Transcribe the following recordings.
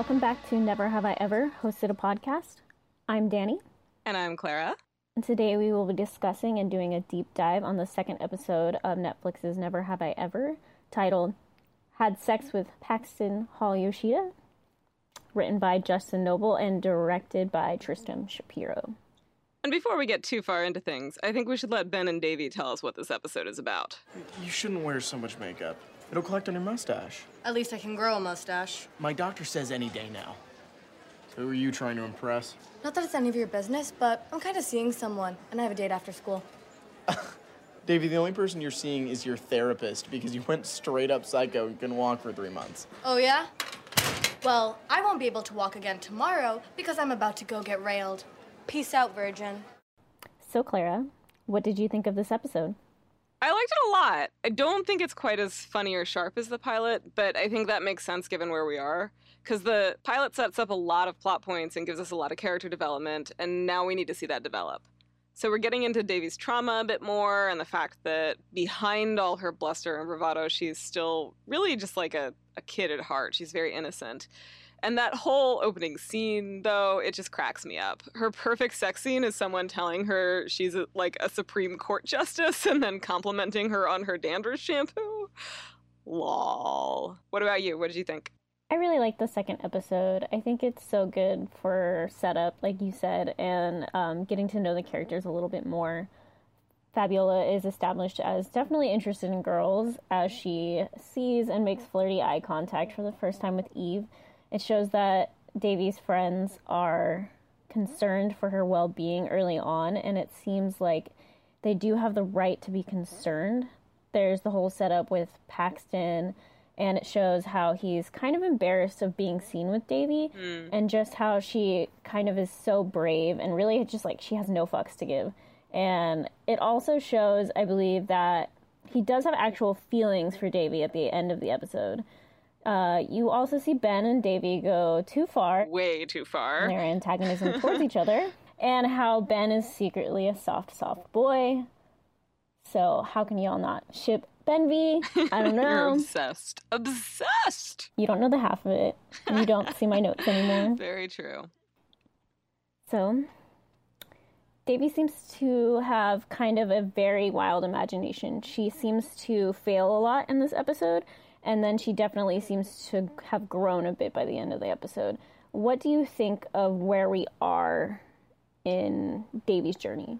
Welcome back to Never Have I Ever, hosted a podcast. I'm Danny. And I'm Clara. And today we will be discussing and doing a deep dive on the second episode of Netflix's Never Have I Ever, titled Had Sex with Paxton Hall-Yoshida, written by Justin Noble and directed by Tristram Shapiro. And before we get too far into things, I think we should let Ben and Devi tell us what this episode is about. You shouldn't wear so much makeup. It'll collect on your mustache. At least I can grow a mustache. My doctor says any day now. Who are you trying to impress? Not that it's any of your business, but I'm kind of seeing someone, and I have a date after school. Davey, the only person you're seeing is your therapist, because you went straight up psycho and couldn't walk for 3 months. Oh, yeah? Well, I won't be able to walk again tomorrow, because I'm about to go get railed. Peace out, virgin. So, Clara, what did you think of this episode? I liked it a lot. I don't think it's quite as funny or sharp as the pilot, but I think that makes sense given where we are, because the pilot sets up a lot of plot points and gives us a lot of character development, and now we need to see that develop. So we're getting into Davy's trauma a bit more, and the fact that behind all her bluster and bravado, she's still really just like a kid at heart. She's very innocent. And that whole opening scene, though, it just cracks me up. Her perfect sex scene is someone telling her she's like a Supreme Court justice and then complimenting her on her dandruff shampoo. Lol. What about you? What did you think? I really liked the second episode. I think it's so good for setup, like you said, and getting to know the characters a little bit more. Fabiola is established as definitely interested in girls as she sees and makes flirty eye contact for the first time with Eve. It shows that Davy's friends are concerned for her well-being early on, and it seems like they do have the right to be concerned. There's the whole setup with Paxton, and it shows how he's kind of embarrassed of being seen with Davy, and just how she kind of is so brave, and really just like she has no fucks to give. And it also shows, I believe, that he does have actual feelings for Davy at the end of the episode. You also see Ben and Davy go too far. Way too far. Their antagonism towards each other. And how Ben is secretly a soft, soft boy. So how can y'all not ship Ben V? I don't know. You're obsessed. Obsessed! You don't know the half of it. You don't see my notes anymore. Very true. So, Davy seems to have kind of a very wild imagination. She seems to fail a lot in this episode. And then she definitely seems to have grown a bit by the end of the episode. What do you think of where we are in Davy's journey?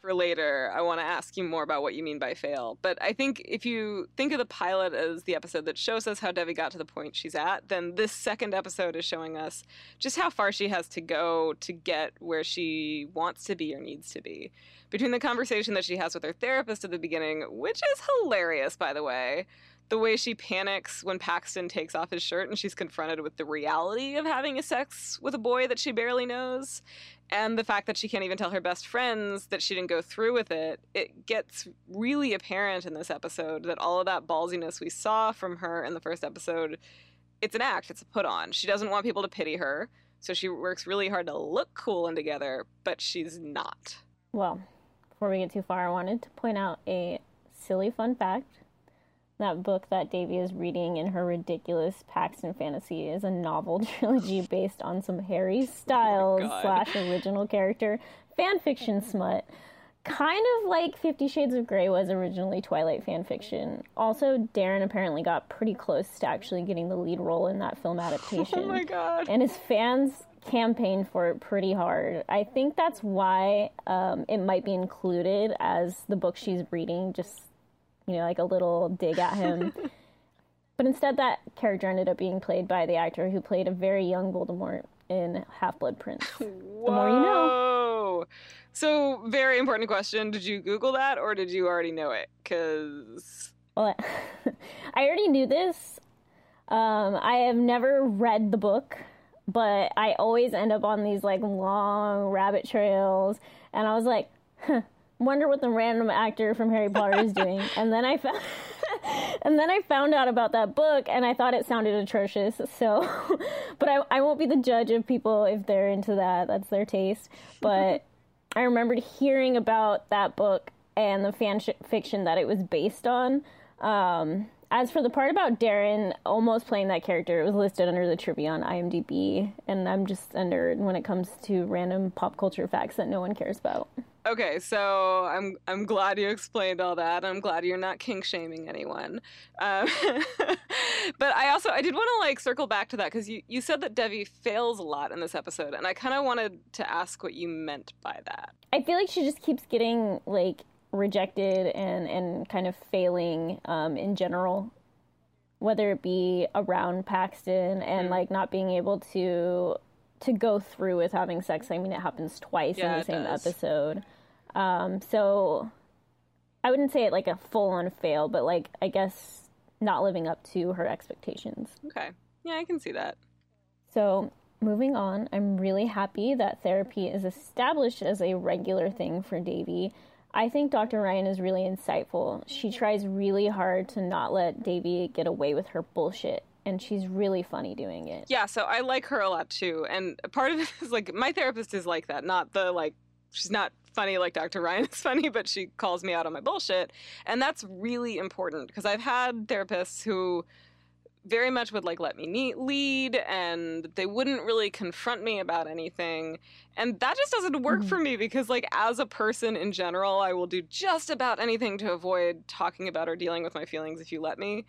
For later, I want to ask you more about what you mean by fail. But I think if you think of the pilot as the episode that shows us how Devi got to the point she's at, then this second episode is showing us just how far she has to go to get where she wants to be or needs to be. Between the conversation that she has with her therapist at the beginning, which is hilarious, by the way, the way she panics when Paxton takes off his shirt and she's confronted with the reality of having a sex with a boy that she barely knows, and the fact that she can't even tell her best friends that she didn't go through with it, it gets really apparent in this episode that all of that ballsiness we saw from her in the first episode, it's an act, it's a put-on. She doesn't want people to pity her, so she works really hard to look cool and together, but she's not. Well, before we get too far, I wanted to point out a silly fun fact. That book that Davy is reading in her ridiculous Paxton fantasy is a novel trilogy based on some Harry Styles / original character fanfiction smut. Kind of like 50 Shades of Grey was originally Twilight fanfiction. Also, Darren apparently got pretty close to actually getting the lead role in that film adaptation. Oh my god. And his fans campaigned for it pretty hard. I think that's why it might be included as the book she's reading, just like a little dig at him. But instead, that character ended up being played by the actor who played a very young Voldemort in Half-Blood Prince. Whoa. The more you know. So, very important question. Did you Google that, or did you already know it? Because... Well, I already knew this. I have never read the book, but I always end up on these, long rabbit trails. And I was like, huh. Wonder what the random actor from Harry Potter is doing. And then I found out about that book, and I thought it sounded atrocious. So, but I won't be the judge of people if they're into that. That's their taste. But I remembered hearing about that book and the fan fiction that it was based on. As for the part about Darren almost playing that character, it was listed under the trivia on IMDb, and I'm just a nerd when it comes to random pop culture facts that no one cares about. Okay, so I'm glad you explained all that. I'm glad you're not kink shaming anyone. But I did want to circle back to that, because you said that Devi fails a lot in this episode, and I kind of wanted to ask what you meant by that. I feel like she just keeps getting rejected and kind of failing in general, whether it be around Paxton and not being able to go through with having sex. I mean, it happens twice in the same episode. So I wouldn't say it a full-on fail, but I guess not living up to her expectations. Okay. Yeah, I can see that. So moving on, I'm really happy that therapy is established as a regular thing for Devi. I think Dr. Ryan is really insightful. She tries really hard to not let Devi get away with her bullshit, and she's really funny doing it. Yeah, so I like her a lot, too. And part of it is, my therapist is like that. Not the, she's not funny like Dr. Ryan is funny, but she calls me out on my bullshit. And that's really important, because I've had therapists who very much would let me lead, and they wouldn't really confront me about anything, and that just doesn't work for me, because as a person in general, I will do just about anything to avoid talking about or dealing with my feelings if you let me.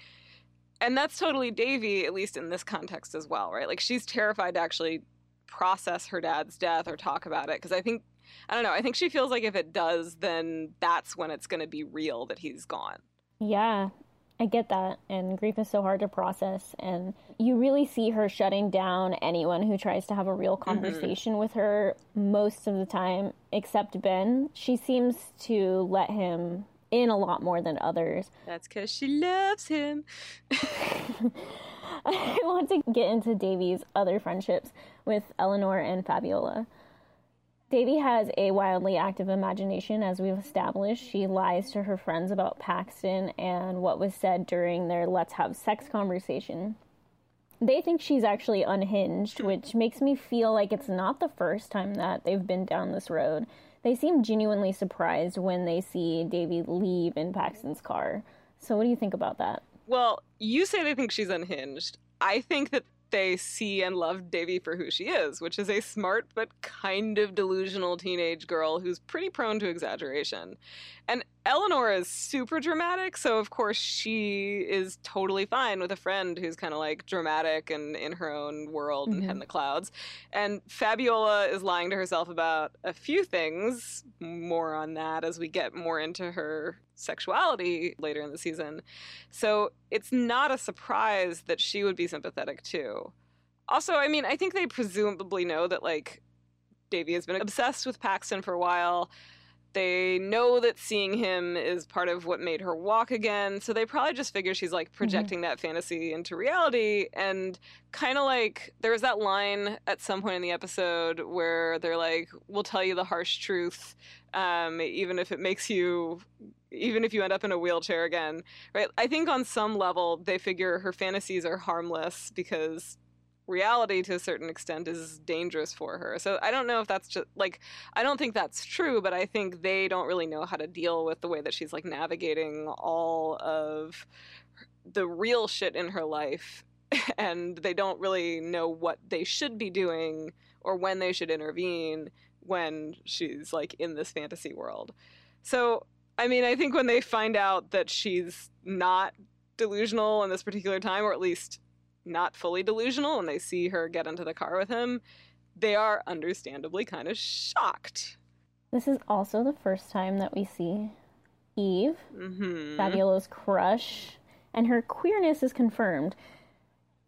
And that's totally Devi, at least in this context as well, right? She's terrified to actually process her dad's death or talk about it, because I think she feels if it does, then that's when it's going to be real that he's gone. Yeah, I get that, and grief is so hard to process, and you really see her shutting down anyone who tries to have a real conversation with her most of the time, except Ben. She seems to let him in a lot more than others. That's because she loves him. I want to get into Devi's other friendships with Eleanor and Fabiola. Devi has a wildly active imagination, as we've established. She lies to her friends about Paxton and what was said during their let's have sex conversation. They think she's actually unhinged, which makes me feel it's not the first time that they've been down this road. They seem genuinely surprised when they see Devi leave in Paxton's car. So what do you think about that? Well, you say they think she's unhinged. I think that they see and love Devi for who she is, which is a smart but kind of delusional teenage girl who's pretty prone to exaggeration. And Eleanor is super dramatic, so of course she is totally fine with a friend who's kind of dramatic and in her own world and head in the clouds. And Fabiola is lying to herself about a few things, more on that as we get more into her sexuality later in the season. So it's not a surprise that she would be sympathetic too. Also, I mean, I think they presumably know that Devi has been obsessed with Paxton for a while. They know that seeing him is part of what made her walk again. So they probably just figure she's projecting that fantasy into reality. And kind of there was that line at some point in the episode where they're we'll tell you the harsh truth, even if it makes you, even if you end up in a wheelchair again, right? I think on some level they figure her fantasies are harmless because reality to a certain extent is dangerous for her. So I don't know if that's just I don't think that's true, but I think they don't really know how to deal with the way that she's navigating all of the real shit in her life, and they don't really know what they should be doing or when they should intervene when she's in this fantasy world. So I mean, I think when they find out that she's not delusional in this particular time, or at least not fully delusional, and they see her get into the car with him, they are understandably kind of shocked. This is also the first time that we see Eve, Fabiola's crush, and her queerness is confirmed.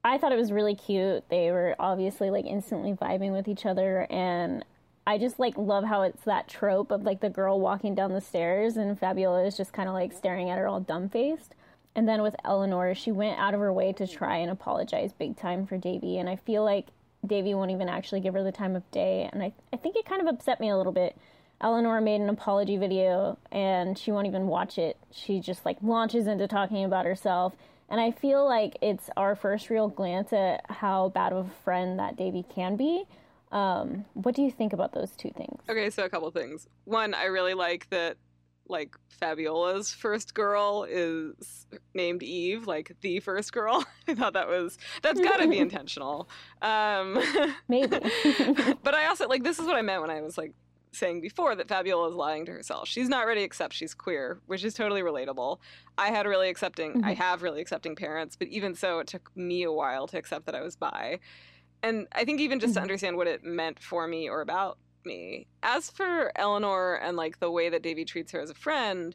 I thought it was really cute. They were obviously instantly vibing with each other, and I just love how it's that trope of the girl walking down the stairs and Fabiola is just kind of staring at her all dumbfaced. And then with Eleanor, she went out of her way to try and apologize big time for Devi, and I feel like Devi won't even actually give her the time of day, and I think it kind of upset me a little bit. Eleanor made an apology video and she won't even watch it. She just launches into talking about herself, and I feel like it's our first real glance at how bad of a friend that Devi can be. What do you think about those two things? Okay, so a couple things. One, I really like that like Fabiola's first girl is named Eve, like the first girl. I thought that's got to be intentional. Maybe. But I also, like, this is what I meant when I was like saying before that Fabiola is lying to herself. She's not ready to accept she's queer, which is totally relatable. I have really accepting parents, but even so, it took me a while to accept that I was bi. And I think even just to understand what it meant for me or about me. As for Eleanor and like the way that Davy treats her as a friend,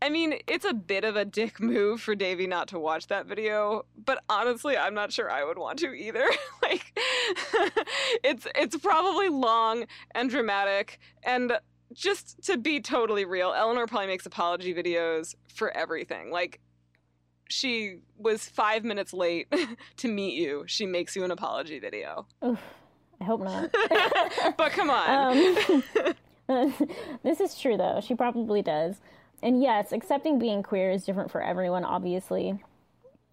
I mean, it's a bit of a dick move for Davy not to watch that video, but honestly, I'm not sure I would want to either. Like, it's probably long and dramatic, and just to be totally real, Eleanor probably makes apology videos for everything. Like, she was 5 minutes late to meet you. She makes you an apology video. Oof, I hope not. But come on. This is true, though. She probably does. And yes, accepting being queer is different for everyone, obviously.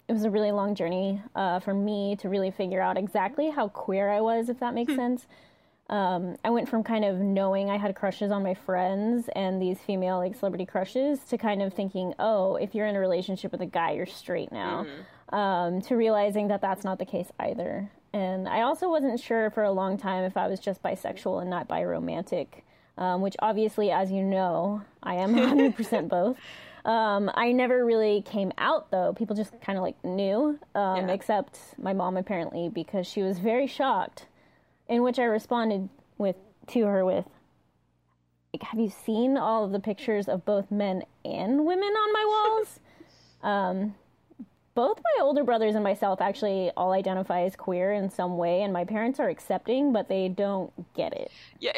It was a really long journey for me to really figure out exactly how queer I was, if that makes sense. I went from kind of knowing I had crushes on my friends and these female like celebrity crushes to kind of thinking, oh, if you're in a relationship with a guy, you're straight now, to realizing that that's not the case either. And I also wasn't sure for a long time if I was just bisexual and not biromantic, which obviously, as you know, I am 100% both. I never really came out, though. People just kind of like knew, except my mom, apparently, because she was very shocked, in which I responded to her with, like, have you seen all of the pictures of both men and women on my walls? Both my older brothers and myself actually all identify as queer in some way, and my parents are accepting, but they don't get it. Yeah,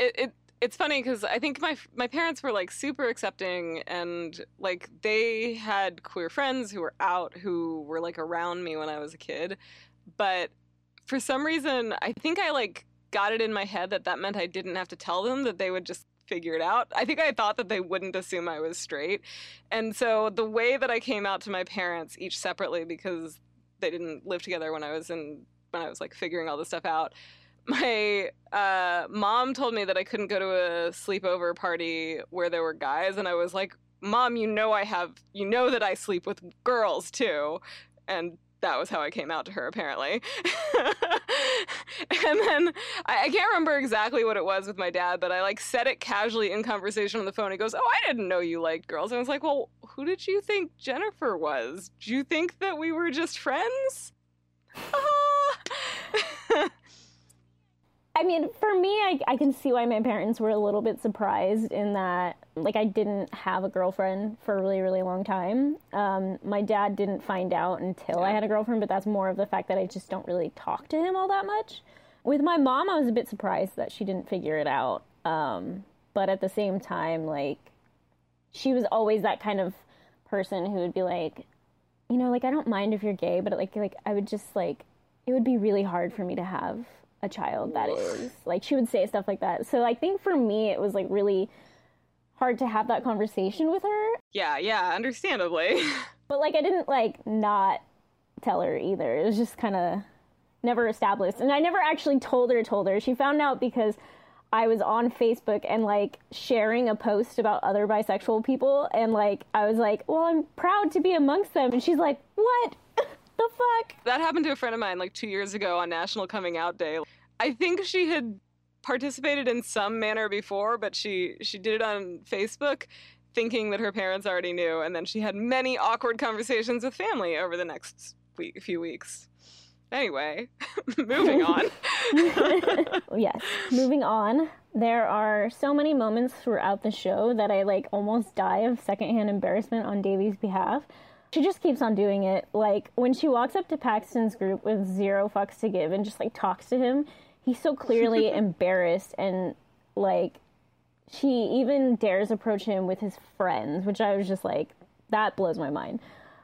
it's funny because I think my parents were like super accepting, and like they had queer friends who were out, who were like around me when I was a kid. But for some reason, I think I like got it in my head that meant I didn't have to tell them, that they would just figure it out. I think I thought that they wouldn't assume I was straight. And so the way that I came out to my parents, each separately, because they didn't live together when I was like figuring all this stuff out. My mom told me that I couldn't go to a sleepover party where there were guys, and I was like, Mom, you know that I sleep with girls too. And that was how I came out to her, apparently. And then I can't remember exactly what it was with my dad, but I like said it casually in conversation on the phone. He goes, oh, I didn't know you liked girls. And I was like, well, who did you think Jennifer was? Do you think that we were just friends? I mean, for me, I can see why my parents were a little bit surprised in that, like, I didn't have a girlfriend for a really, really long time. My dad didn't find out until I had a girlfriend, but that's more of the fact that I just don't really talk to him all that much. With my mom, I was a bit surprised that she didn't figure it out. But at the same time, like, she was always that kind of person who would be like, you know, like, I don't mind if you're gay, but like I would just, like, it would be really hard for me to have a child, that is. Like, she would say stuff like that. So I think for me, it was, like, really hard to have that conversation with her. Yeah, understandably. But, like, I didn't, like, not tell her either. It was just kind of never established. And I never actually told her. She found out because I was on Facebook and, like, sharing a post about other bisexual people. And, like, I was like, well, I'm proud to be amongst them. And she's like, what? The fuck? That happened to a friend of mine like 2 years ago on National Coming Out Day. I think she had participated in some manner before, but she did it on Facebook thinking that her parents already knew, and then she had many awkward conversations with family over the next few weeks. Anyway, moving on. Yes, moving on. There are so many moments throughout the show that I like almost die of secondhand embarrassment on Davy's behalf. She just keeps on doing it. Like, when she walks up to Paxton's group with zero fucks to give and just, like, talks to him, he's so clearly embarrassed, and, like, she even dares approach him with his friends, which I was just like, that blows my mind.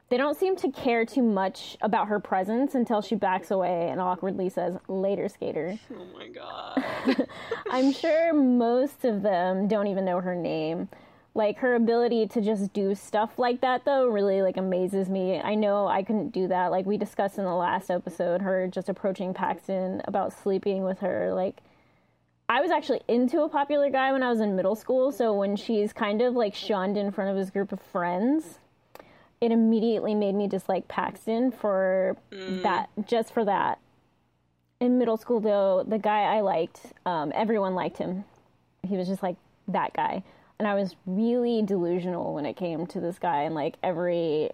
They don't seem to care too much about her presence until she backs away and awkwardly says, later, skater. Oh, my God. I'm sure most of them don't even know her name. Like, her ability to just do stuff like that, though, really, like, amazes me. I know I couldn't do that. Like, we discussed in the last episode her just approaching Paxton about sleeping with her. Like, I was actually into a popular guy when I was in middle school, so when she's kind of like shunned in front of his group of friends, it immediately made me dislike Paxton for that, just for that. In middle school, though, the guy I liked, everyone liked him. He was just like that guy. And I was really delusional when it came to this guy in like every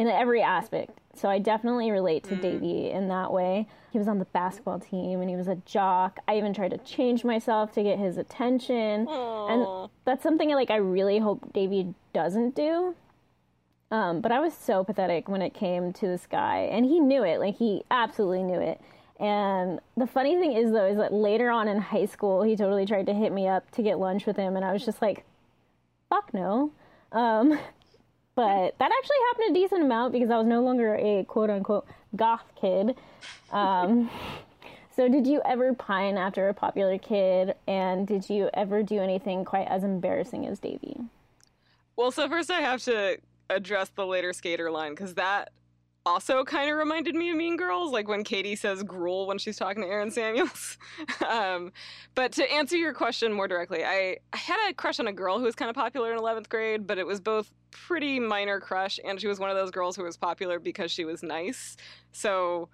aspect. So I definitely relate to Devi in that way. He was on the basketball team and he was a jock. I even tried to change myself to get his attention. Aww. And that's something like I really hope Devi doesn't do. But I was so pathetic when it came to this guy, and he knew it. Like, he absolutely knew it. And the funny thing is, though, is that later on in high school, he totally tried to hit me up to get lunch with him, and I was just like, fuck no. But that actually happened a decent amount because I was no longer a quote-unquote goth kid. So did you ever pine after a popular kid, and did you ever do anything quite as embarrassing as Devi? Well, so first I have to address the later skater line, because that also kind of reminded me of Mean Girls, like when Katie says gruel when she's talking to Aaron Samuels. But to answer your question more directly, I had a crush on a girl who was kind of popular in 11th grade, but it was both pretty minor crush, and she was one of those girls who was popular because she was nice. So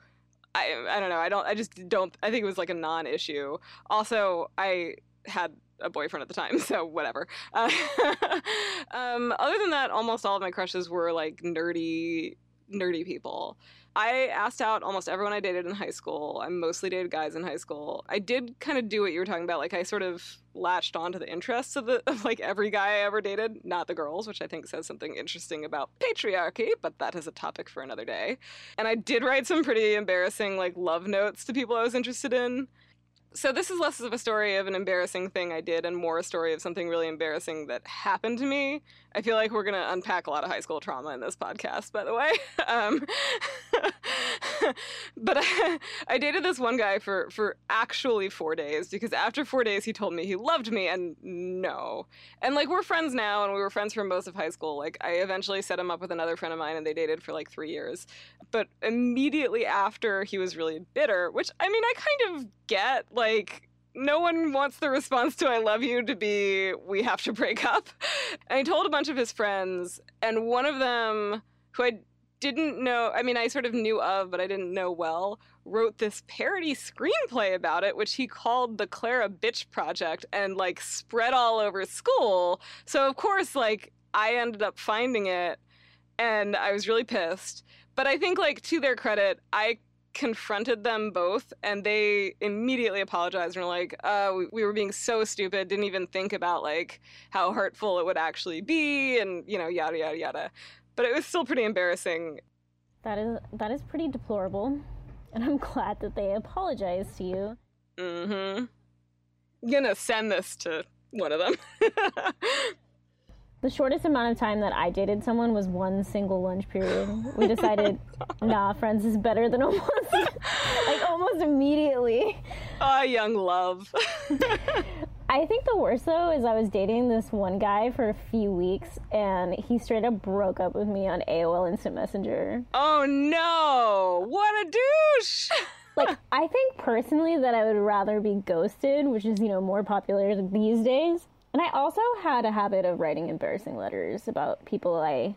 I don't know. I think it was like a non-issue. Also, I had a boyfriend at the time, so whatever. Other than that, almost all of my crushes were like nerdy people. I asked out almost everyone I dated in high school. I mostly dated guys in high school. I did kind of do what you were talking about. Like, I sort of latched onto the interests of like every guy I ever dated, not the girls, which I think says something interesting about patriarchy, but that is a topic for another day. And I did write some pretty embarrassing like love notes to people I was interested in. So this is less of a story of an embarrassing thing I did and more a story of something really embarrassing that happened to me. I feel like we're going to unpack a lot of high school trauma in this podcast, by the way. But I dated this one guy for actually 4 days, because after 4 days he told me he loved me, and no. And, like, we're friends now, and we were friends for most of high school. Like, I eventually set him up with another friend of mine, and they dated for, like, 3 years. But immediately after, he was really bitter, which, I mean, I kind of get, like, no one wants the response to I love you to be, we have to break up. And he told a bunch of his friends, and one of them, who I didn't know, I mean, I sort of knew of, but I didn't know well, wrote this parody screenplay about it, which he called the Clara Bitch Project, and, like, spread all over school. So, of course, like, I ended up finding it, and I was really pissed. But I think, like, to their credit, I confronted them both, and they immediately apologized and were like, we were being so stupid, didn't even think about, like, how hurtful it would actually be, and, you know, yada, yada, yada. But it was still pretty embarrassing. That is pretty deplorable, and I'm glad that they apologized to you. Mm-hmm. I'm gonna send this to one of them. The shortest amount of time that I dated someone was one single lunch period. We decided, nah, friends is better than almost, like, almost immediately. Ah, young love. I think the worst, though, is I was dating this one guy for a few weeks, and he straight up broke up with me on AOL Instant Messenger. Oh, no! What a douche! Like, I think personally that I would rather be ghosted, which is, you know, more popular these days. And I also had a habit of writing embarrassing letters about people I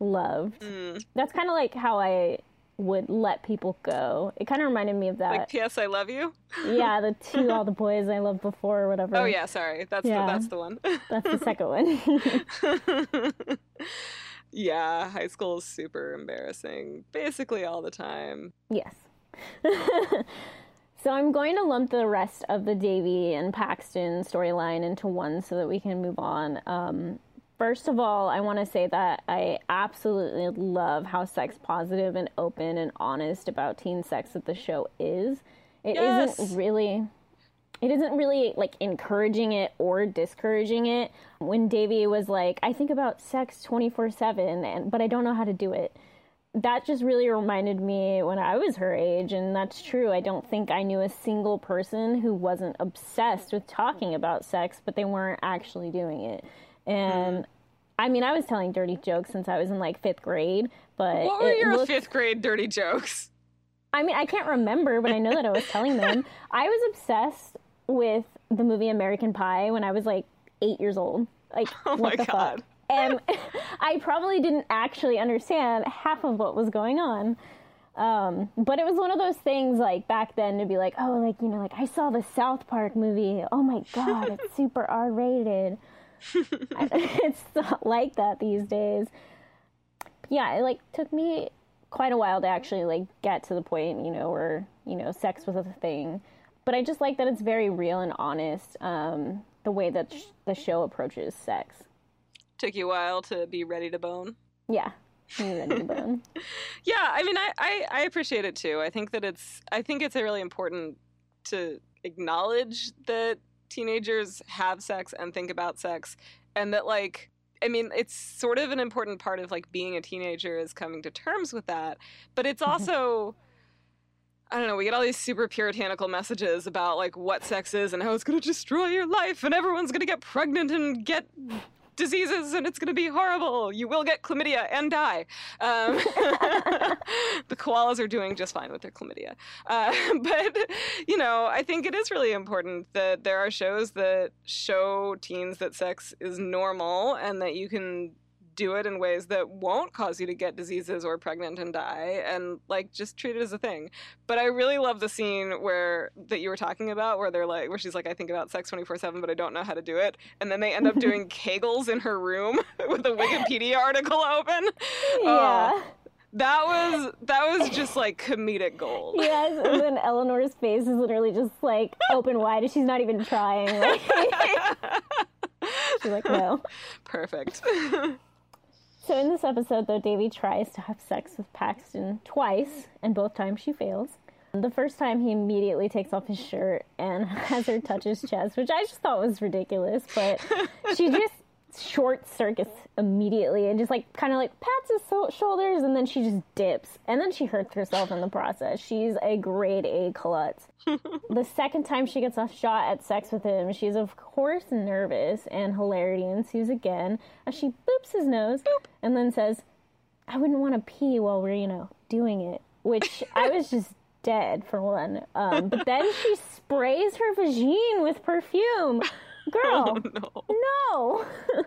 loved. Mm. That's kind of like how I would let people go. It kind of reminded me of that. Like, P.S. I love you? Yeah, the to all the boys I loved before or whatever. Oh, yeah, sorry. That's the one. That's the second one. Yeah, high school is super embarrassing. Basically all the time. Yes. So I'm going to lump the rest of the Devi and Paxton storyline into one so that we can move on. First of all, I want to say that I absolutely love how sex positive and open and honest about teen sex that the show is. It isn't really like encouraging it or discouraging it. When Devi was like, I think about sex 24/7, but I don't know how to do it. That just really reminded me when I was her age, and that's true. I don't think I knew a single person who wasn't obsessed with talking about sex, but they weren't actually doing it. And I mean, I was telling dirty jokes since I was in like 5th grade, but what were your 5th grade dirty jokes? I mean, I can't remember, but I know that I was telling them. I was obsessed with the movie American Pie when I was like 8 years old. Like, oh what the God. Fuck? And I probably didn't actually understand half of what was going on. But it was one of those things, like, back then to be like, oh, like, you know, like, I saw the South Park movie. Oh, my God, it's super R-rated. It's not like that these days. But yeah, it, like, took me quite a while to actually, like, get to the point, you know, where, you know, sex was a thing. But I just like that it's very real and honest, the way that the show approaches sex. Took you a while to be ready to bone? Yeah. Yeah, I mean, I appreciate it too. I think that it's really important to acknowledge that teenagers have sex and think about sex, and that, like, I mean, it's sort of an important part of, like, being a teenager is coming to terms with that. But it's also, I don't know, we get all these super puritanical messages about, like, what sex is and how it's going to destroy your life and everyone's going to get pregnant and get diseases and it's going to be horrible. You will get chlamydia and die. The koalas are doing just fine with their chlamydia. But, you know, I think it is really important that there are shows that show teens that sex is normal and that you can do it in ways that won't cause you to get diseases or pregnant and die, and, like, just treat it as a thing. But I really love the scene that you were talking about where they're like, where she's like, I think about sex 24/7, but I don't know how to do it. And then they end up doing Kegels in her room with a Wikipedia article open. Yeah. That was just, like, comedic gold. Yes, and then Eleanor's face is literally just, like, open wide. She's not even trying. Like, she's like, no. Perfect. So in this episode, though, Devi tries to have sex with Paxton twice, and both times she fails. The first time, he immediately takes off his shirt and has her touch his chest, which I just thought was ridiculous, but she just short circuits immediately and just, like, kind of, like, pats his shoulders, and then she just dips, and then she hurts herself in the process. She's a grade A klutz. The second time she gets a shot at sex with him, she's of course nervous, and hilarity ensues again as she boops his nose. Boop. And then says, I wouldn't want to pee while we're, you know, doing it, which I was just dead for one. But then she sprays her vagine with perfume. Girl, oh, no.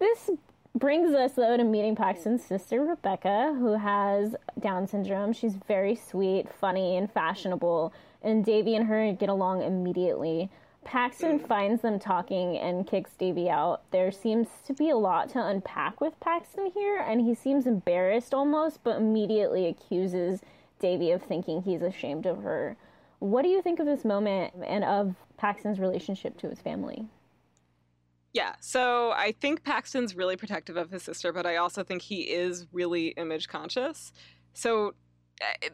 This brings us, though, to meeting Paxton's sister, Rebecca, who has Down syndrome. She's very sweet, funny, and fashionable, and Davy and her get along immediately. Paxton finds them talking and kicks Davy out. There seems to be a lot to unpack with Paxton here, and he seems embarrassed almost, but immediately accuses Davy of thinking he's ashamed of her. What do you think of this moment and of Paxton's relationship to his family? Yeah, so I think Paxton's really protective of his sister, but I also think he is really image conscious. So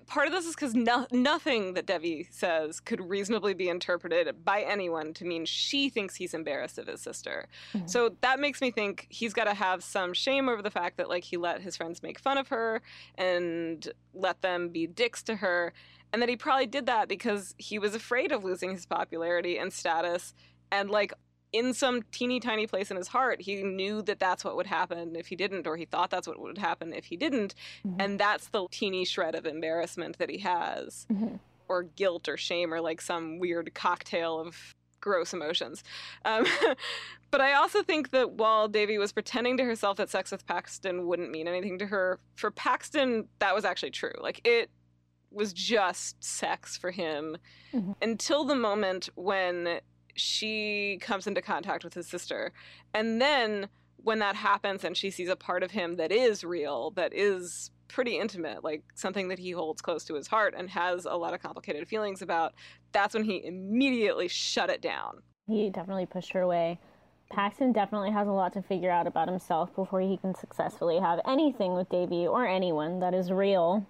part of this is because nothing that Devi says could reasonably be interpreted by anyone to mean she thinks he's embarrassed of his sister. Mm-hmm. So that makes me think he's got to have some shame over the fact that, like, he let his friends make fun of her and let them be dicks to her. And that he probably did that because he was afraid of losing his popularity and status. And, like, in some teeny tiny place in his heart, he knew that that's what would happen if he didn't, or he thought that's what would happen if he didn't. Mm-hmm. And that's the teeny shred of embarrassment that he has, mm-hmm. or guilt or shame or, like, some weird cocktail of gross emotions. But I also think that while Devi was pretending to herself that sex with Paxton wouldn't mean anything to her, for Paxton, that was actually true. Like, it was just sex for him, mm-hmm. until the moment when she comes into contact with his sister. And then when that happens and she sees a part of him that is real, that is pretty intimate, like something that he holds close to his heart and has a lot of complicated feelings about, that's when he immediately shut it down. He definitely pushed her away. Paxton definitely has a lot to figure out about himself before he can successfully have anything with Davy or anyone that is real.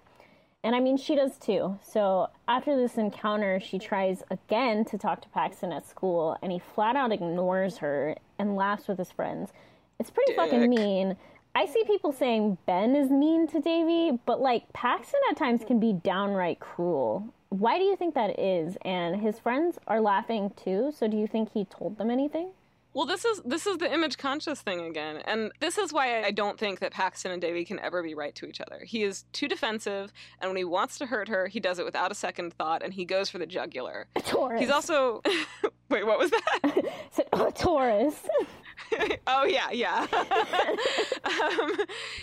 And, I mean, she does too. So after this encounter, she tries again to talk to Paxton at school, and he flat out ignores her and laughs with his friends. It's pretty fucking mean. I see people saying Ben is mean to Davy, but, like, Paxton at times can be downright cruel. Why do you think that is? And his friends are laughing too, so do you think he told them anything? Well, this is the image conscious thing again. And this is why I don't think that Paxton and Davy can ever be right to each other. He is too defensive, and when he wants to hurt her, he does it without a second thought, and he goes for the jugular. Taurus. He's also Wait, what was that? I said, oh, Taurus. Oh, yeah, yeah.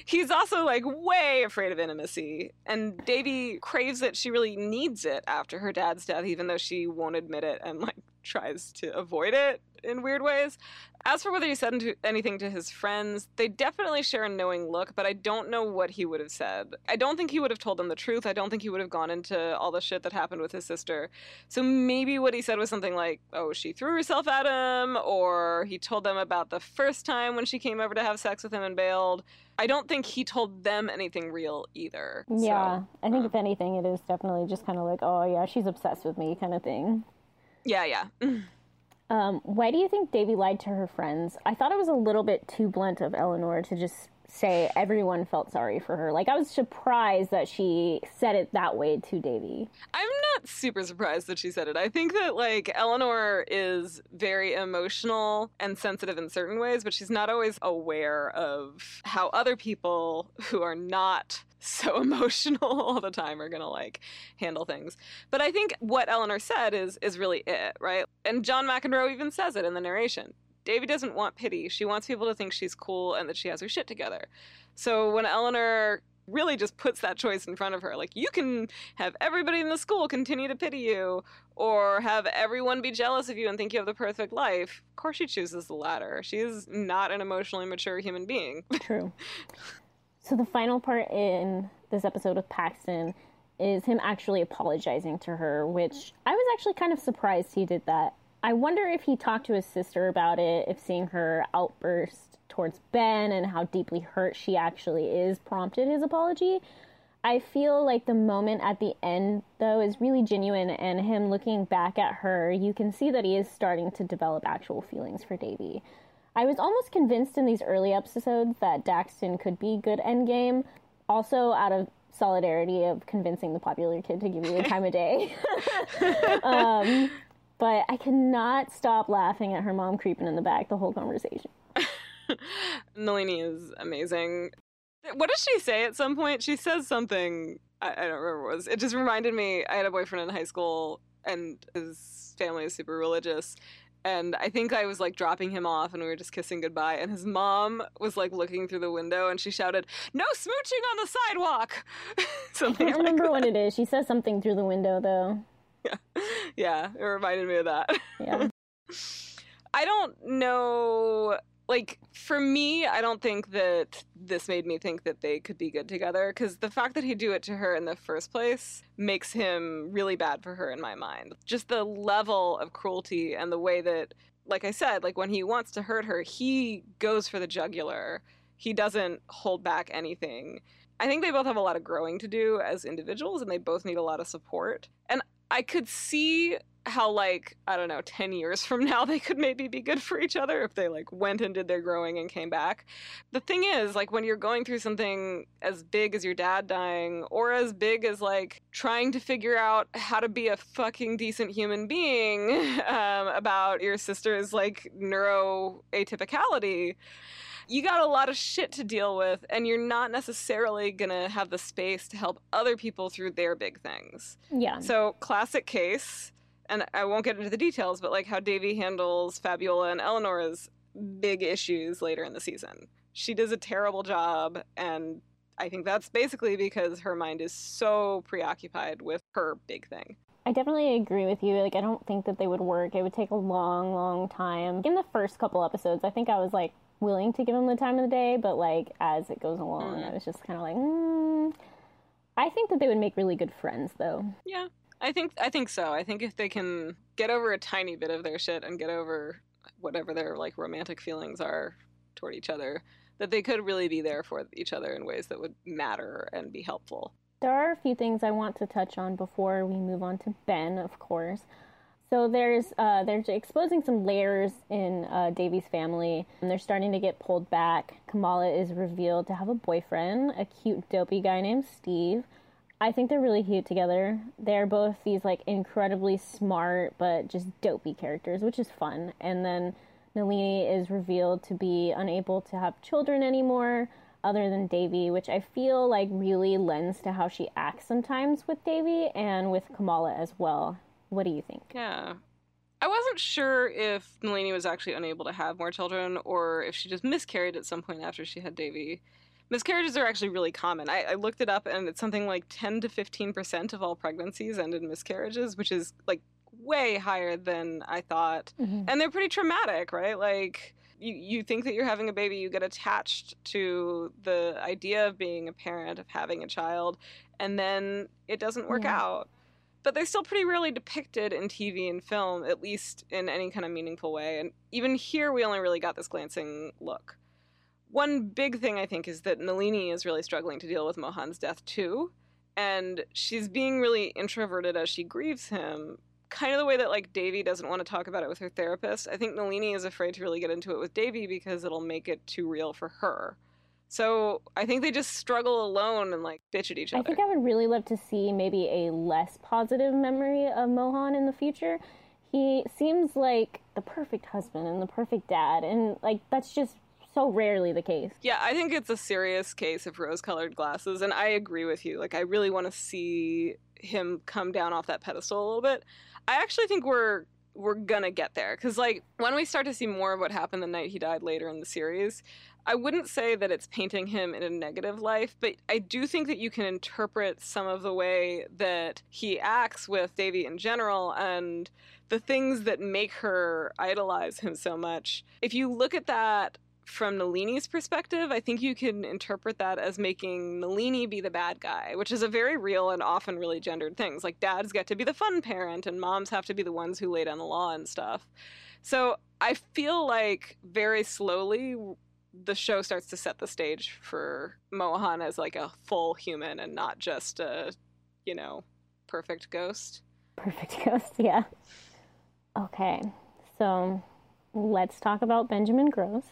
He's also, like, way afraid of intimacy. And Devi craves it. She really needs it after her dad's death, even though she won't admit it and, like, tries to avoid it in weird ways. As for whether he said anything to his friends, they definitely share a knowing look, but I don't know what he would have said. I don't think he would have told them the truth. I don't think he would have gone into all the shit that happened with his sister. So maybe what he said was something like, oh, she threw herself at him, or he told them about the first time when she came over to have sex with him and bailed. I don't think he told them anything real either. Yeah, so, I think if anything, it is definitely just kind of like, oh, yeah, she's obsessed with me kind of thing. Yeah, yeah. Why do you think Devi lied to her friends? I thought it was a little bit too blunt of Eleanor to just say everyone felt sorry for her. Like, I was surprised that she said it that way to Devi. I'm not super surprised that she said it. I think that, like, Eleanor is very emotional and sensitive in certain ways, but she's not always aware of how other people who are not so emotional all the time are gonna, like, handle things. But I think what Eleanor said is really it, right? And John McEnroe even says it in the narration. Devi doesn't want pity. She wants people to think she's cool and that she has her shit together. So when Eleanor really just puts that choice in front of her, like, you can have everybody in the school continue to pity you or have everyone be jealous of you and think you have the perfect life, of course she chooses the latter. She is not an emotionally mature human being. True. So the final part in this episode with Paxton is him actually apologizing to her, which I was actually kind of surprised he did that. I wonder if he talked to his sister about it, if seeing her outburst towards Ben and how deeply hurt she actually is prompted his apology. I feel like the moment at the end, though, is really genuine, and him looking back at her, you can see that he is starting to develop actual feelings for Devi. I was almost convinced in these early episodes that Daxton could be good endgame, also out of solidarity of convincing the popular kid to give you the time of day. But I could not stop laughing at her mom creeping in the back the whole conversation. Nalini is amazing. What does she say at some point? She says something, I don't remember what it was. It just reminded me, I had a boyfriend in high school, and his family is super religious. And I think I was, like, dropping him off, and we were just kissing goodbye. And his mom was, like, looking through the window, and she shouted, "No smooching on the sidewalk!" Something I can't remember what it is. She says something through the window, though. Yeah, it reminded me of that. Yeah. I don't know. Like, for me, I don't think that this made me think that they could be good together, because the fact that he'd do it to her in the first place makes him really bad for her in my mind. Just the level of cruelty and the way that, like I said, like, when he wants to hurt her, he goes for the jugular. He doesn't hold back anything. I think they both have a lot of growing to do as individuals, and they both need a lot of support. And I could see how, like, I don't know, 10 years from now they could maybe be good for each other if they, like, went and did their growing and came back. The thing is, like, when you're going through something as big as your dad dying, or as big as, like, trying to figure out how to be a fucking decent human being about your sister's, like, neuroatypicality, you got a lot of shit to deal with, and you're not necessarily gonna have the space to help other people through their big things. Yeah. So, classic case. And I won't get into the details, but, like, how Devi handles Fabiola and Eleanor's big issues later in the season. She does a terrible job, and I think that's basically because her mind is so preoccupied with her big thing. I definitely agree with you. Like, I don't think that they would work. It would take a long, long time. In the first couple episodes, I think I was, like, willing to give them the time of the day, but, like, as it goes along, I was just kind of like, I think that they would make really good friends, though. Yeah. I think so. I think if they can get over a tiny bit of their shit and get over whatever their, like, romantic feelings are toward each other, that they could really be there for each other in ways that would matter and be helpful. There are a few things I want to touch on before we move on to Ben, of course. So they're exposing some layers in Davy's family, and they're starting to get pulled back. Kamala is revealed to have a boyfriend, a cute, dopey guy named Steve. I think they're really cute together. They're both these, like, incredibly smart but just dopey characters, which is fun. And then Nalini is revealed to be unable to have children anymore other than Devi, which I feel like really lends to how she acts sometimes with Devi and with Kamala as well. What do you think? Yeah. I wasn't sure if Nalini was actually unable to have more children or if she just miscarried at some point after she had Devi. Miscarriages are actually really common. I looked it up, and it's something like 10 to 15% of all pregnancies end in miscarriages, which is, like, way higher than I thought. Mm-hmm. And they're pretty traumatic, right? Like, you think that you're having a baby, you get attached to the idea of being a parent, of having a child, and then it doesn't work out. But they're still pretty rarely depicted in TV and film, at least in any kind of meaningful way. And even here, we only really got this glancing look. One big thing, I think, is that Nalini is really struggling to deal with Mohan's death, too. And she's being really introverted as she grieves him, kind of the way that, like, Devi doesn't want to talk about it with her therapist. I think Nalini is afraid to really get into it with Devi because it'll make it too real for her. So I think they just struggle alone and, like, bitch at each other. I think I would really love to see maybe a less positive memory of Mohan in the future. He seems like the perfect husband and the perfect dad, and, like, that's just so rarely the case. Yeah, I think it's a serious case of rose-colored glasses, and I agree with you. Like, I really want to see him come down off that pedestal a little bit. I actually think we're gonna get there, because, like, when we start to see more of what happened the night he died later in the series, I wouldn't say that it's painting him in a negative light, but I do think that you can interpret some of the way that he acts with Devi in general and the things that make her idolize him so much. If you look at that from Nalini's perspective, I think you can interpret that as making Nalini be the bad guy, which is a very real and often really gendered thing. Like, dads get to be the fun parent and moms have to be the ones who lay down the law and stuff. So I feel like very slowly the show starts to set the stage for Mohan as, like, a full human and not just a, you know, perfect ghost. Perfect ghost, yeah. Okay, so let's talk about Benjamin Groves.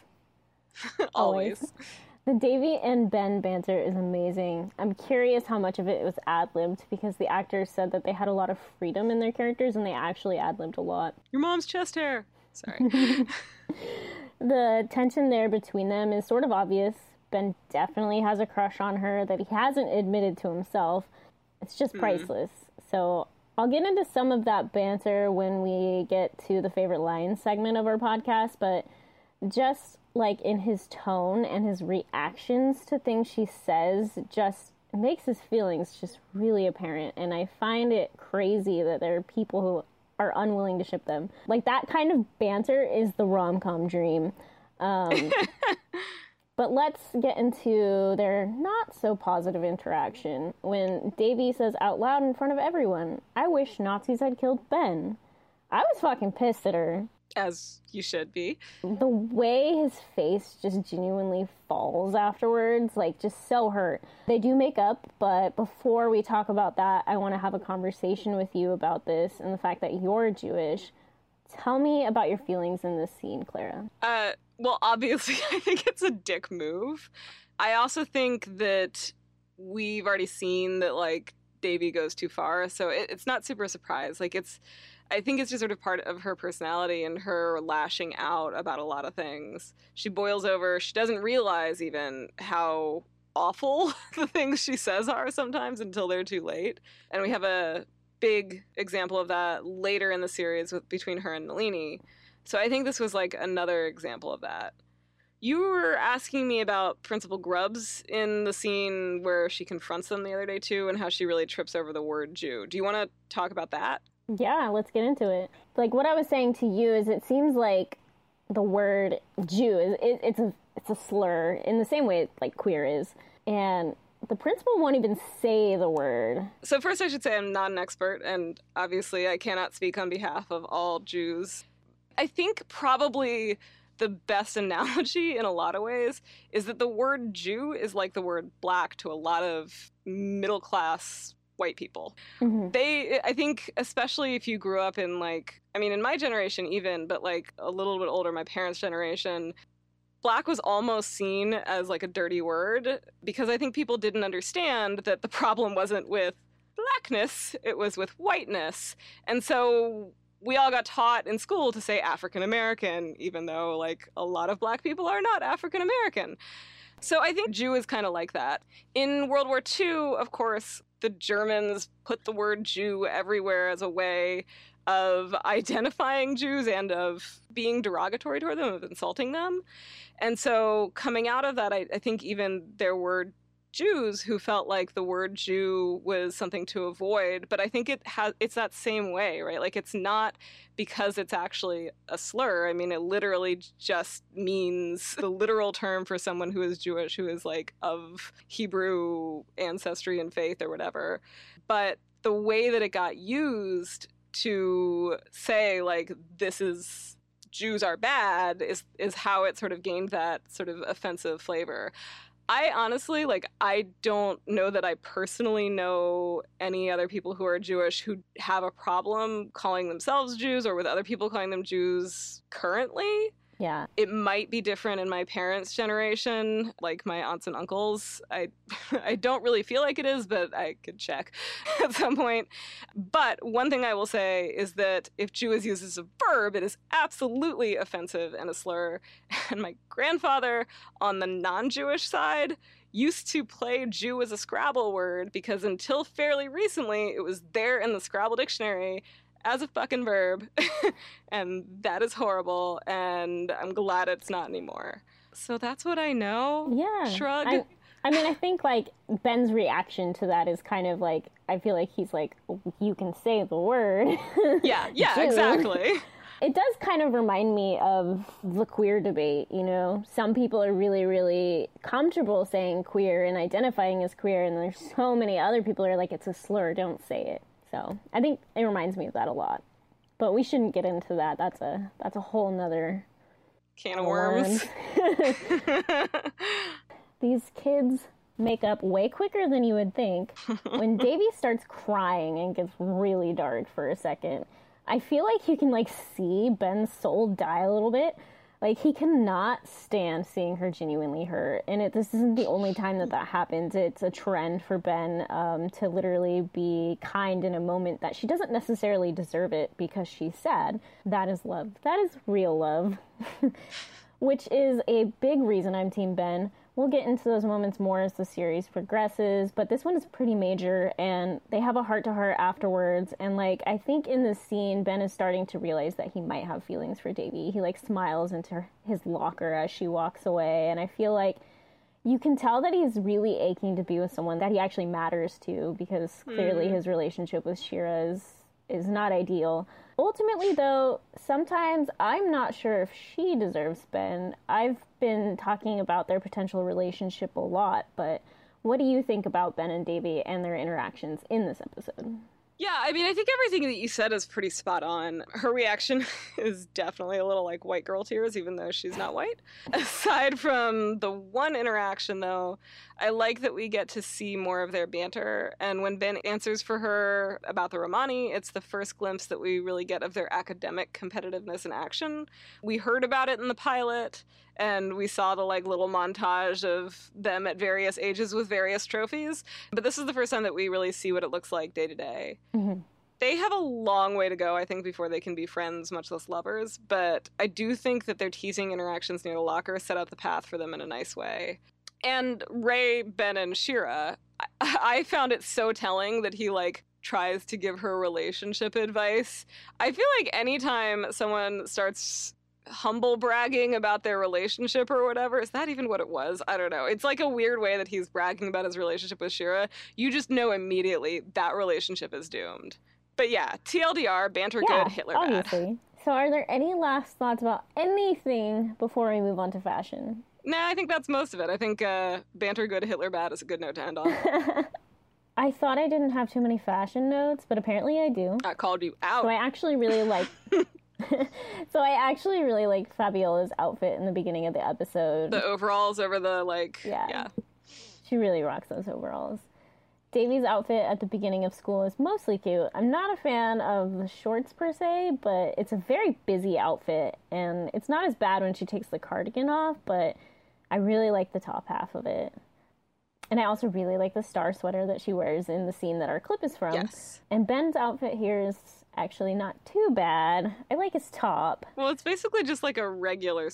Always. The Devi and Ben banter is amazing. I'm curious how much of it was ad-libbed, because the actors said that they had a lot of freedom in their characters and they actually ad-libbed a lot. Your mom's chest hair. Sorry. The tension there between them is sort of obvious. Ben definitely has a crush on her that he hasn't admitted to himself. It's just priceless. So I'll get into some of that banter when we get to the favorite line segment of our podcast, but just, like, in his tone and his reactions to things she says just makes his feelings just really apparent. And I find it crazy that there are people who are unwilling to ship them. Like, that kind of banter is the rom-com dream. But let's get into their not-so-positive interaction when Devi says out loud in front of everyone, "I wish Nazis had killed Ben." I was fucking pissed at her. As you should be. The way his face just genuinely falls afterwards, like, just so hurt. They do make up, but before we talk about that, I want to have a conversation with you about this and the fact that you're Jewish. Tell me about your feelings in this scene, Clara. Well, obviously, I think it's a dick move. I also think that we've already seen that, like, Devi goes too far, so it's not super surprised. Like, I think it's just sort of part of her personality and her lashing out about a lot of things. She boils over. She doesn't realize even how awful the things she says are sometimes until they're too late. And we have a big example of that later in the series between her and Nalini. So I think this was, like, another example of that. You were asking me about Principal Grubbs in the scene where she confronts them the other day, too, and how she really trips over the word Jew. Do you want to talk about that? Yeah, let's get into it. Like, what I was saying to you is it seems like the word Jew, it's a slur in the same way, like, queer is. And the principal won't even say the word. So first I should say I'm not an expert, and obviously I cannot speak on behalf of all Jews. I think probably the best analogy in a lot of ways is that the word Jew is like the word black to a lot of middle-class white people. Mm-hmm. I think, especially if you grew up in, like, I mean, in my generation even, but, like, a little bit older, my parents' generation, black was almost seen as, like, a dirty word, because I think people didn't understand that the problem wasn't with blackness, it was with whiteness. And so we all got taught in school to say African American, even though, like, a lot of black people are not African American. So I think Jew is kind of like that. In World War II, of course, the Germans put the word Jew everywhere as a way of identifying Jews and of being derogatory toward them, of insulting them. And so coming out of that, I think even there were Jews who felt like the word Jew was something to avoid. But I think it's that same way, right? Like, it's not because it's actually a slur. I mean, it literally just means the literal term for someone who is Jewish, who is like of Hebrew ancestry and faith or whatever. But the way that it got used to say, like, this is Jews are bad is how it sort of gained that sort of offensive flavor. I honestly, like, I don't know that I personally know any other people who are Jewish who have a problem calling themselves Jews or with other people calling them Jews currently. Yeah. It might be different in my parents' generation, like my aunts and uncles. I don't really feel like it is, but I could check at some point. But one thing I will say is that if Jew is used as a verb, it is absolutely offensive and a slur. And my grandfather on the non-Jewish side used to play Jew as a Scrabble word because until fairly recently, it was there in the Scrabble dictionary as a fucking verb, and that is horrible, and I'm glad it's not anymore. So that's what I know. Yeah. Shrug. I mean, I think, like, Ben's reaction to that is kind of, like, I feel like he's like, you can say the word. Yeah, exactly. It does kind of remind me of the queer debate, you know? Some people are really, really comfortable saying queer and identifying as queer, and there's so many other people who are like, it's a slur, don't say it. So I think it reminds me of that a lot. But we shouldn't get into that. That's a whole nother can of worms. These kids make up way quicker than you would think. When Davy starts crying and gets really dark for a second, I feel like you can, like, see Ben's soul die a little bit. Like, he cannot stand seeing her genuinely hurt. And this isn't the only time that happens. It's a trend for Ben to literally be kind in a moment that she doesn't necessarily deserve it because she's sad. That is love. That is real love. Which is a big reason I'm Team Ben. We'll get into those moments more as the series progresses. But this one is pretty major. And they have a heart-to-heart afterwards. And, like, I think in this scene, Ben is starting to realize that he might have feelings for Davy. He, like, smiles into his locker as she walks away. And I feel like you can tell that he's really aching to be with someone that he actually matters to. Because clearly his relationship with Shira is not ideal. Ultimately, though, sometimes I'm not sure if she deserves Ben. I've been talking about their potential relationship a lot, but what do you think about Ben and Davy and their interactions in this episode? Yeah, I mean, I think everything that you said is pretty spot on. Her reaction is definitely a little like white girl tears, even though she's not white. Aside from the one interaction, though, I like that we get to see more of their banter. And when Ben answers for her about the Romani, it's the first glimpse that we really get of their academic competitiveness in action. We heard about it in the pilot, and we saw the, like, little montage of them at various ages with various trophies. But this is the first time that we really see what it looks like day to day. Mm-hmm. They have a long way to go, I think, before they can be friends, much less lovers. But I do think that their teasing interactions near the locker set up the path for them in a nice way. And Ray, Ben, and Shira, I found it so telling that he, like, tries to give her relationship advice. I feel like anytime someone starts humble bragging about their relationship or whatever. Is that even what it was? I don't know. It's like a weird way that he's bragging about his relationship with Shira. You just know immediately that relationship is doomed. But yeah, TLDR, banter good, Hitler obviously. Bad. So are there any last thoughts about anything before we move on to fashion? No, I think that's most of it. I think banter good, Hitler bad is a good note to end on. I thought I didn't have too many fashion notes, but apparently I do. I called you out. So I actually really like... So I actually really liked Fabiola's outfit in the beginning of the episode. The overalls over the, like, yeah. She really rocks those overalls. Davy's outfit at the beginning of school is mostly cute. I'm not a fan of the shorts per se, but it's a very busy outfit. And it's not as bad when she takes the cardigan off, but I really like the top half of it. And I also really like the star sweater that she wears in the scene that our clip is from. Yes. And Ben's outfit here is... actually not too bad. I like his top. Well, it's basically just like a regular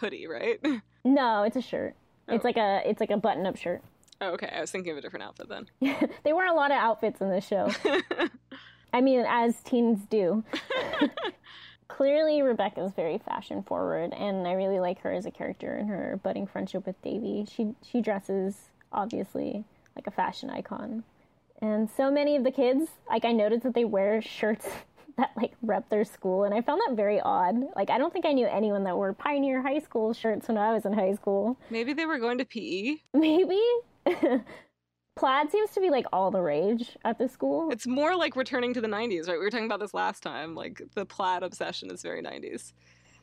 hoodie, right? No, it's a shirt. Oh. It's like a button-up shirt. Oh, okay. I was thinking of a different outfit then. They wear a lot of outfits in this show. I mean, as teens do. Clearly, Rebecca's very fashion forward, and I really like her as a character and her budding friendship with Devi. She dresses, obviously, like a fashion icon. And so many of the kids, like, I noticed that they wear shirts that, like, rep their school, and I found that very odd. Like, I don't think I knew anyone that wore Pioneer High School shirts when I was in high school. Maybe they were going to PE? Maybe? Plaid seems to be, like, all the rage at the school. It's more like returning to the 90s, right? We were talking about this last time. Like, the plaid obsession is very 90s.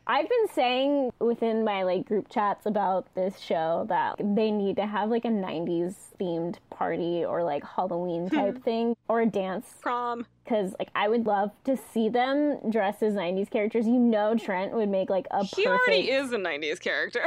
I've been saying within my, like, group chats about this show that they need to have, like, a 90s-themed party or, like, Halloween-type thing or a dance. Prom. Because, like, I would love to see them dressed as 90s characters. You know Trent would make, like, a He already is a 90s character.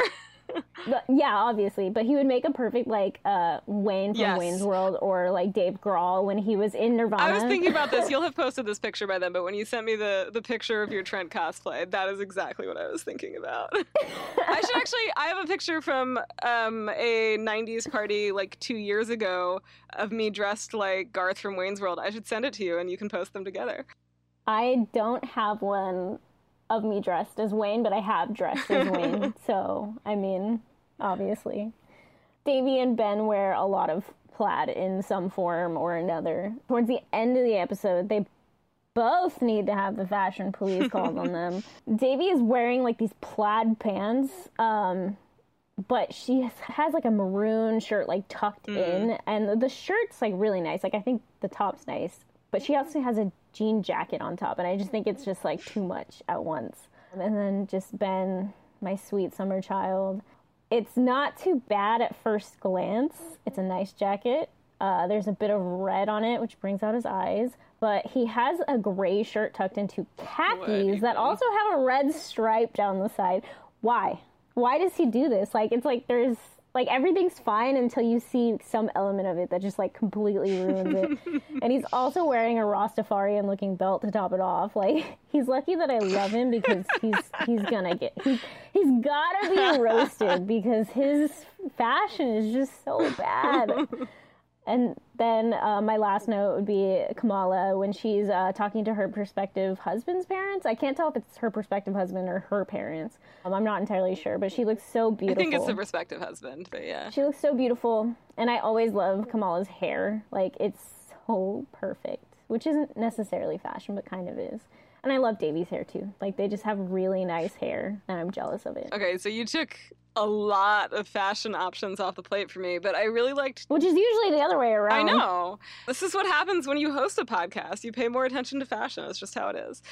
But, yeah, obviously, but he would make a perfect, like, Wayne from Wayne's World or, like, Dave Grohl when he was in Nirvana. I was thinking about this. You'll have posted this picture by then, but when you sent me the picture of your Trent cosplay, that is exactly what I was thinking about. I have a picture from a 90s party, like, 2 years ago of me dressed like Garth from Wayne's World. I should send it to you, and you can post them together. I don't have one of me dressed as Wayne, but I have dressed as Wayne. So, I mean, obviously. Davy and Ben wear a lot of plaid in some form or another. Towards the end of the episode, they both need to have the fashion police called on them. Davy is wearing, like, these plaid pants, but she has, like, a maroon shirt, like, tucked in. And the shirt's, like, really nice. Like, I think the top's nice. But she also has a jean jacket on top, and I just think it's just, like, too much at once. And then just Ben, my sweet summer child. It's not too bad at first glance. It's a nice jacket. There's a bit of red on it, which brings out his eyes. But he has a gray shirt tucked into khakis that also have a red stripe down the side. Why? Why does he do this? Like, it's like there's... Like, everything's fine until you see some element of it that just, like, completely ruins it. And he's also wearing a Rastafarian-looking belt to top it off. Like, he's lucky that I love him because he's gonna get... He's gotta be roasted because his fashion is just so bad. And then my last note would be Kamala when she's talking to her prospective husband's parents. I can't tell if it's her prospective husband or her parents. I'm not entirely sure, but she looks so beautiful. I think it's the prospective husband, but yeah. She looks so beautiful, and I always love Kamala's hair. Like, it's so perfect, which isn't necessarily fashion, but kind of is. And I love Davy's hair, too. Like, they just have really nice hair, and I'm jealous of it. Okay, so you took a lot of fashion options off the plate for me, but I really liked... Which is usually the other way around. I know. This is what happens when you host a podcast. You pay more attention to fashion. It's just how it is.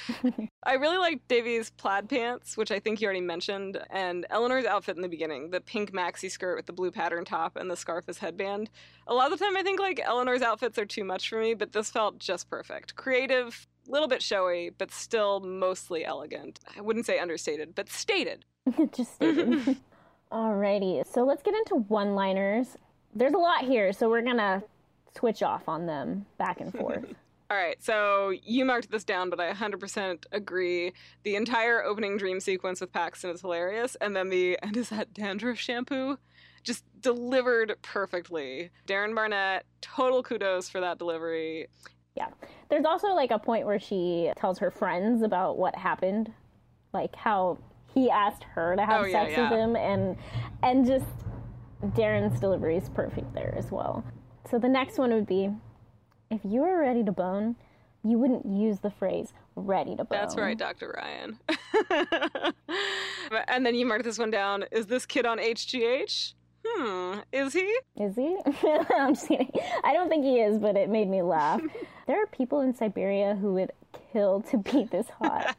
I really liked Davy's plaid pants, which I think you already mentioned, and Eleanor's outfit in the beginning, the pink maxi skirt with the blue pattern top and the scarf as headband. A lot of the time, I think, like, Eleanor's outfits are too much for me, but this felt just perfect. Creative, little bit showy, but still mostly elegant. I wouldn't say understated, but stated. Just stated. Alrighty, so let's get into one-liners. There's a lot here, so we're gonna switch off on them back and forth. All right, so you marked this down, but I 100% agree. The entire opening dream sequence with Paxton is hilarious, and then and is that dandruff shampoo? Just delivered perfectly. Darren Barnett, total kudos for that delivery. Yeah. There's also, like, a point where she tells her friends about what happened, like how he asked her to have sex with him, and just Darren's delivery is perfect there as well. So the next one would be, if you were ready to bone, you wouldn't use the phrase ready to bone. That's right, Dr. Ryan. And then you mark this one down. Is this kid on HGH? Is he? Is he? I'm just kidding. I don't think he is, but it made me laugh. There are people in Siberia who would kill to be this hot.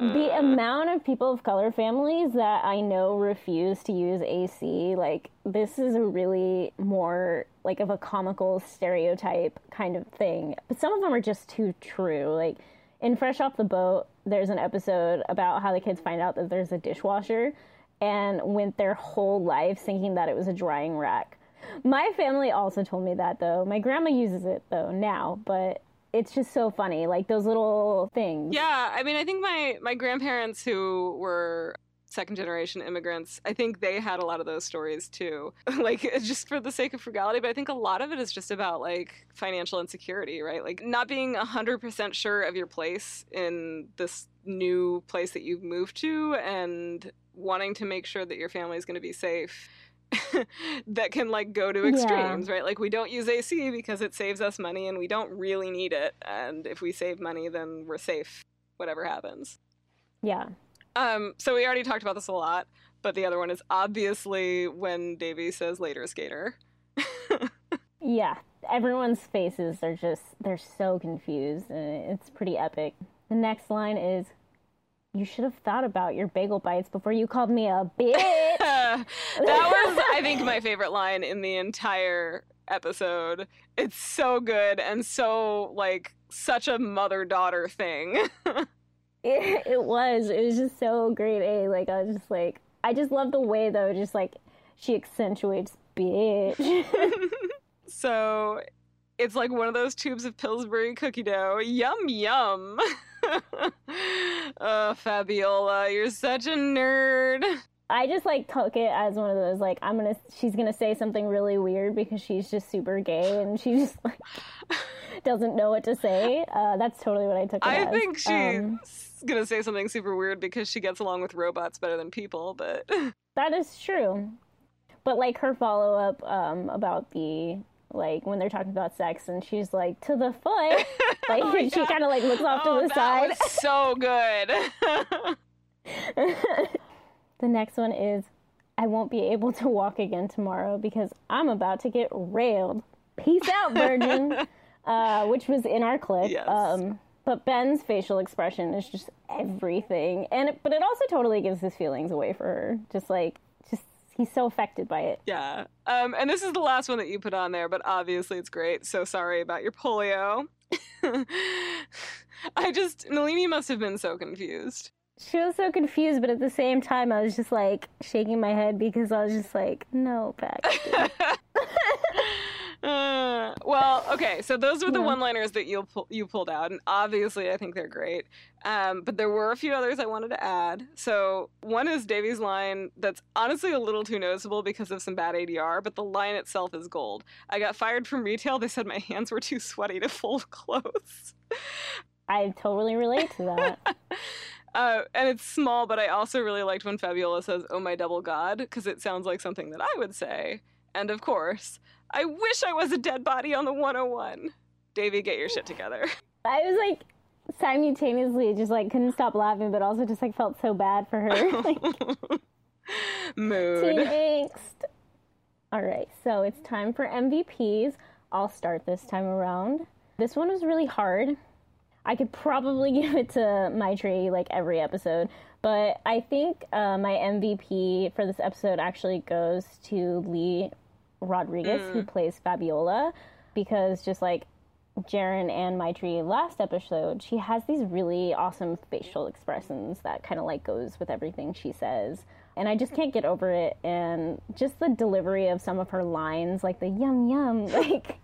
The amount of people of color families that I know refuse to use AC, like, this is a really more, like, of a comical stereotype kind of thing. But some of them are just too true. Like, in Fresh Off the Boat, there's an episode about how the kids find out that there's a dishwasher and went their whole lives thinking that it was a drying rack. My family also told me that, though. My grandma uses it, though, now, but it's just so funny, like, those little things. Yeah, I mean, I think my grandparents who were second-generation immigrants, I think they had a lot of those stories too, like just for the sake of frugality. But I think a lot of it is just about like financial insecurity, right? Like not being 100% sure of your place in this new place that you've moved to and wanting to make sure that your family is going to be safe. That can like go to extremes, right? Like we don't use AC because it saves us money and we don't really need it. And if we save money, then we're safe, whatever happens. Yeah. So we already talked about this a lot, but the other one is obviously when Devi says later skater. Yeah. Everyone's faces are just, they're so confused and it's pretty epic. The next line is, "You should have thought about your bagel bites before you called me a bitch." That was, I think, my favorite line in the entire episode. It's so good and so, like, such a mother-daughter thing. It was. It was just so great, eh? Like, I was just like, I just love the way, though, just, like, she accentuates bitch. So it's like one of those tubes of Pillsbury cookie dough. Yum, yum. Oh, Fabiola, you're such a nerd. I just like took it as one of those like she's gonna say something really weird because she's just super gay and she just like doesn't know what to say. That's totally what I took it as. I think she's gonna say something super weird because she gets along with robots better than people, but that is true. But like her follow up about the like when they're talking about sex and she's like to the foot, like oh she kind of like looks off to the side. Was so good. The next one is, "I won't be able to walk again tomorrow because I'm about to get railed. Peace out, virgin," which was in our clip. Yes. But Ben's facial expression is just everything, but it also totally gives his feelings away for her. He's so affected by it. Yeah. And this is the last one that you put on there, but obviously it's great. "So sorry about your polio." Nalini must have been so confused. She was so confused, but at the same time, I was just like shaking my head because I was just like, no, Paxton. Well, okay, so those were the one-liners that you pulled out, and obviously I think they're great. But there were a few others I wanted to add. So one is Davy's line that's honestly a little too noticeable because of some bad ADR, but the line itself is gold. "I got fired from retail. They said my hands were too sweaty to fold clothes." I totally relate to that. And it's small, but I also really liked when Fabiola says, "Oh, my double God," because it sounds like something that I would say. And of course, "I wish I was a dead body on the 101. Davey, get your shit together." I was like, simultaneously just like couldn't stop laughing, but also just like felt so bad for her. Like, mood. Teen angst. All right, so it's time for MVPs. I'll start this time around. This one was really hard. I could probably give it to Maitreyi like every episode, but I think my MVP for this episode actually goes to Lee Rodriguez, who plays Fabiola, because just like Jaren and Maitreyi last episode, she has these really awesome facial expressions that kind of like goes with everything she says. And I just can't get over it. And just the delivery of some of her lines, like the yum yum, like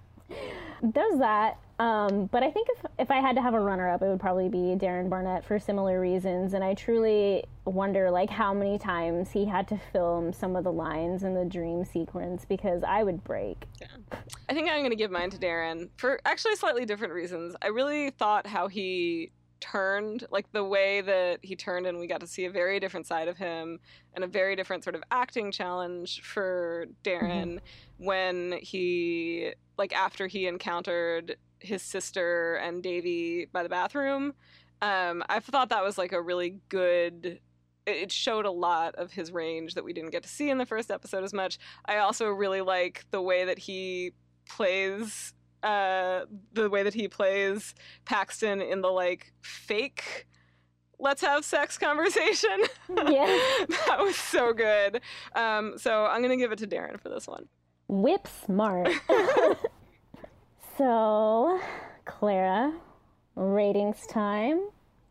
does that. But I think if I had to have a runner-up, it would probably be Darren Barnett for similar reasons. And I truly wonder, like, how many times he had to film some of the lines in the dream sequence, because I would break. Yeah. I think I'm going to give mine to Darren for actually slightly different reasons. I really thought how he turned, like the way that he turned, and we got to see a very different side of him and a very different sort of acting challenge for Darren when he, like, after he encountered his sister and Davy by the bathroom. I thought that was like a really good, it showed a lot of his range that we didn't get to see in the first episode as much. I also really like the way that he plays Paxton in the like fake let's have sex conversation. Yeah. That was so good. So I'm gonna give it to Darren for this one. Whip smart. So, Clara, ratings time.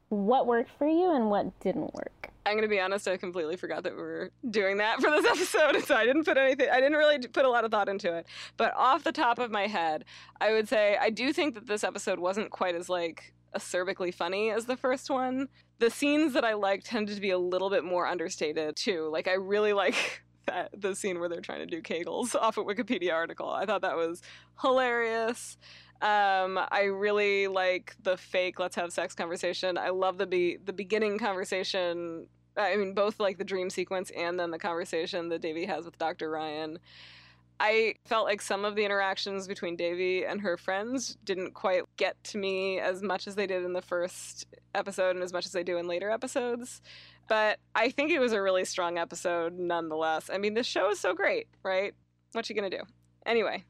What worked for you and what didn't work? I'm going to be honest, I completely forgot that we were doing that for this episode, so I didn't put anything, I didn't really put a lot of thought into it. But off the top of my head, I would say I do think that this episode wasn't quite as, like, acerbically funny as the first one. The scenes that I liked tended to be a little bit more understated, too. Like, I really like that the scene where they're trying to do Kegels off a Wikipedia article. I thought that was hilarious. I really like the fake let's have sex conversation. I love the beginning conversation. I mean, both like the dream sequence and then the conversation that Devi has with Dr. Ryan. I felt like some of the interactions between Devi and her friends didn't quite get to me as much as they did in the first episode and as much as they do in later episodes. But I think it was a really strong episode nonetheless. I mean, this show is so great, right? What you gonna do? Anyway.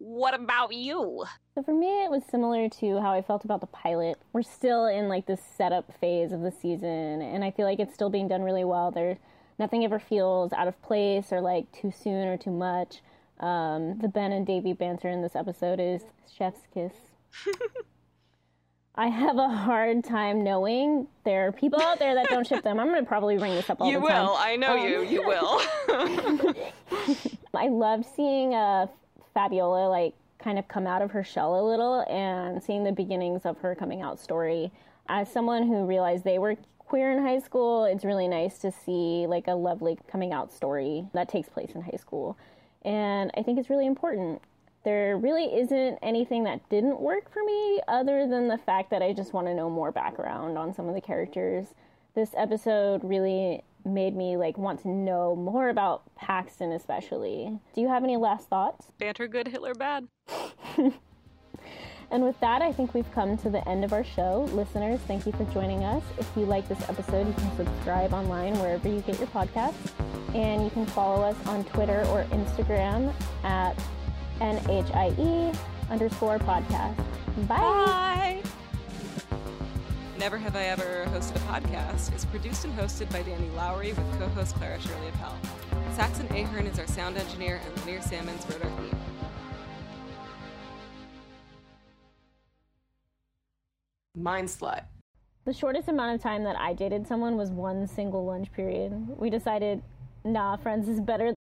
What about you? So for me, it was similar to how I felt about the pilot. We're still in like this setup phase of the season, and I feel like it's still being done really well. There's nothing ever feels out of place or like too soon or too much. The Ben and Devi banter in this episode is chef's kiss. I have a hard time knowing there are people out there that don't ship them. I'm going to probably bring this up all the time. You will. I know you will. I loved seeing Fabiola like kind of come out of her shell a little and seeing the beginnings of her coming out story. As someone who realized they were queer in high school, it's really nice to see like a lovely coming out story that takes place in high school. And I think it's really important. There really isn't anything that didn't work for me other than the fact that I just want to know more background on some of the characters. This episode really made me like want to know more about Paxton especially. Do you have any last thoughts? Banter good, Hitler bad. And with that, I think we've come to the end of our show. Listeners, thank you for joining us. If you like this episode, you can subscribe online wherever you get your podcasts. And you can follow us on Twitter or Instagram at NHIE_podcast. Bye! Bye. Never Have I Ever Hosted a Podcast is produced and hosted by Danny Lowry with co-host Clara Shirley Appel. Saxon Ahern is our sound engineer and Lanier Sammons wrote our theme. Mind slut. The shortest amount of time that I dated someone was one single lunch period. We decided, nah, friends is better.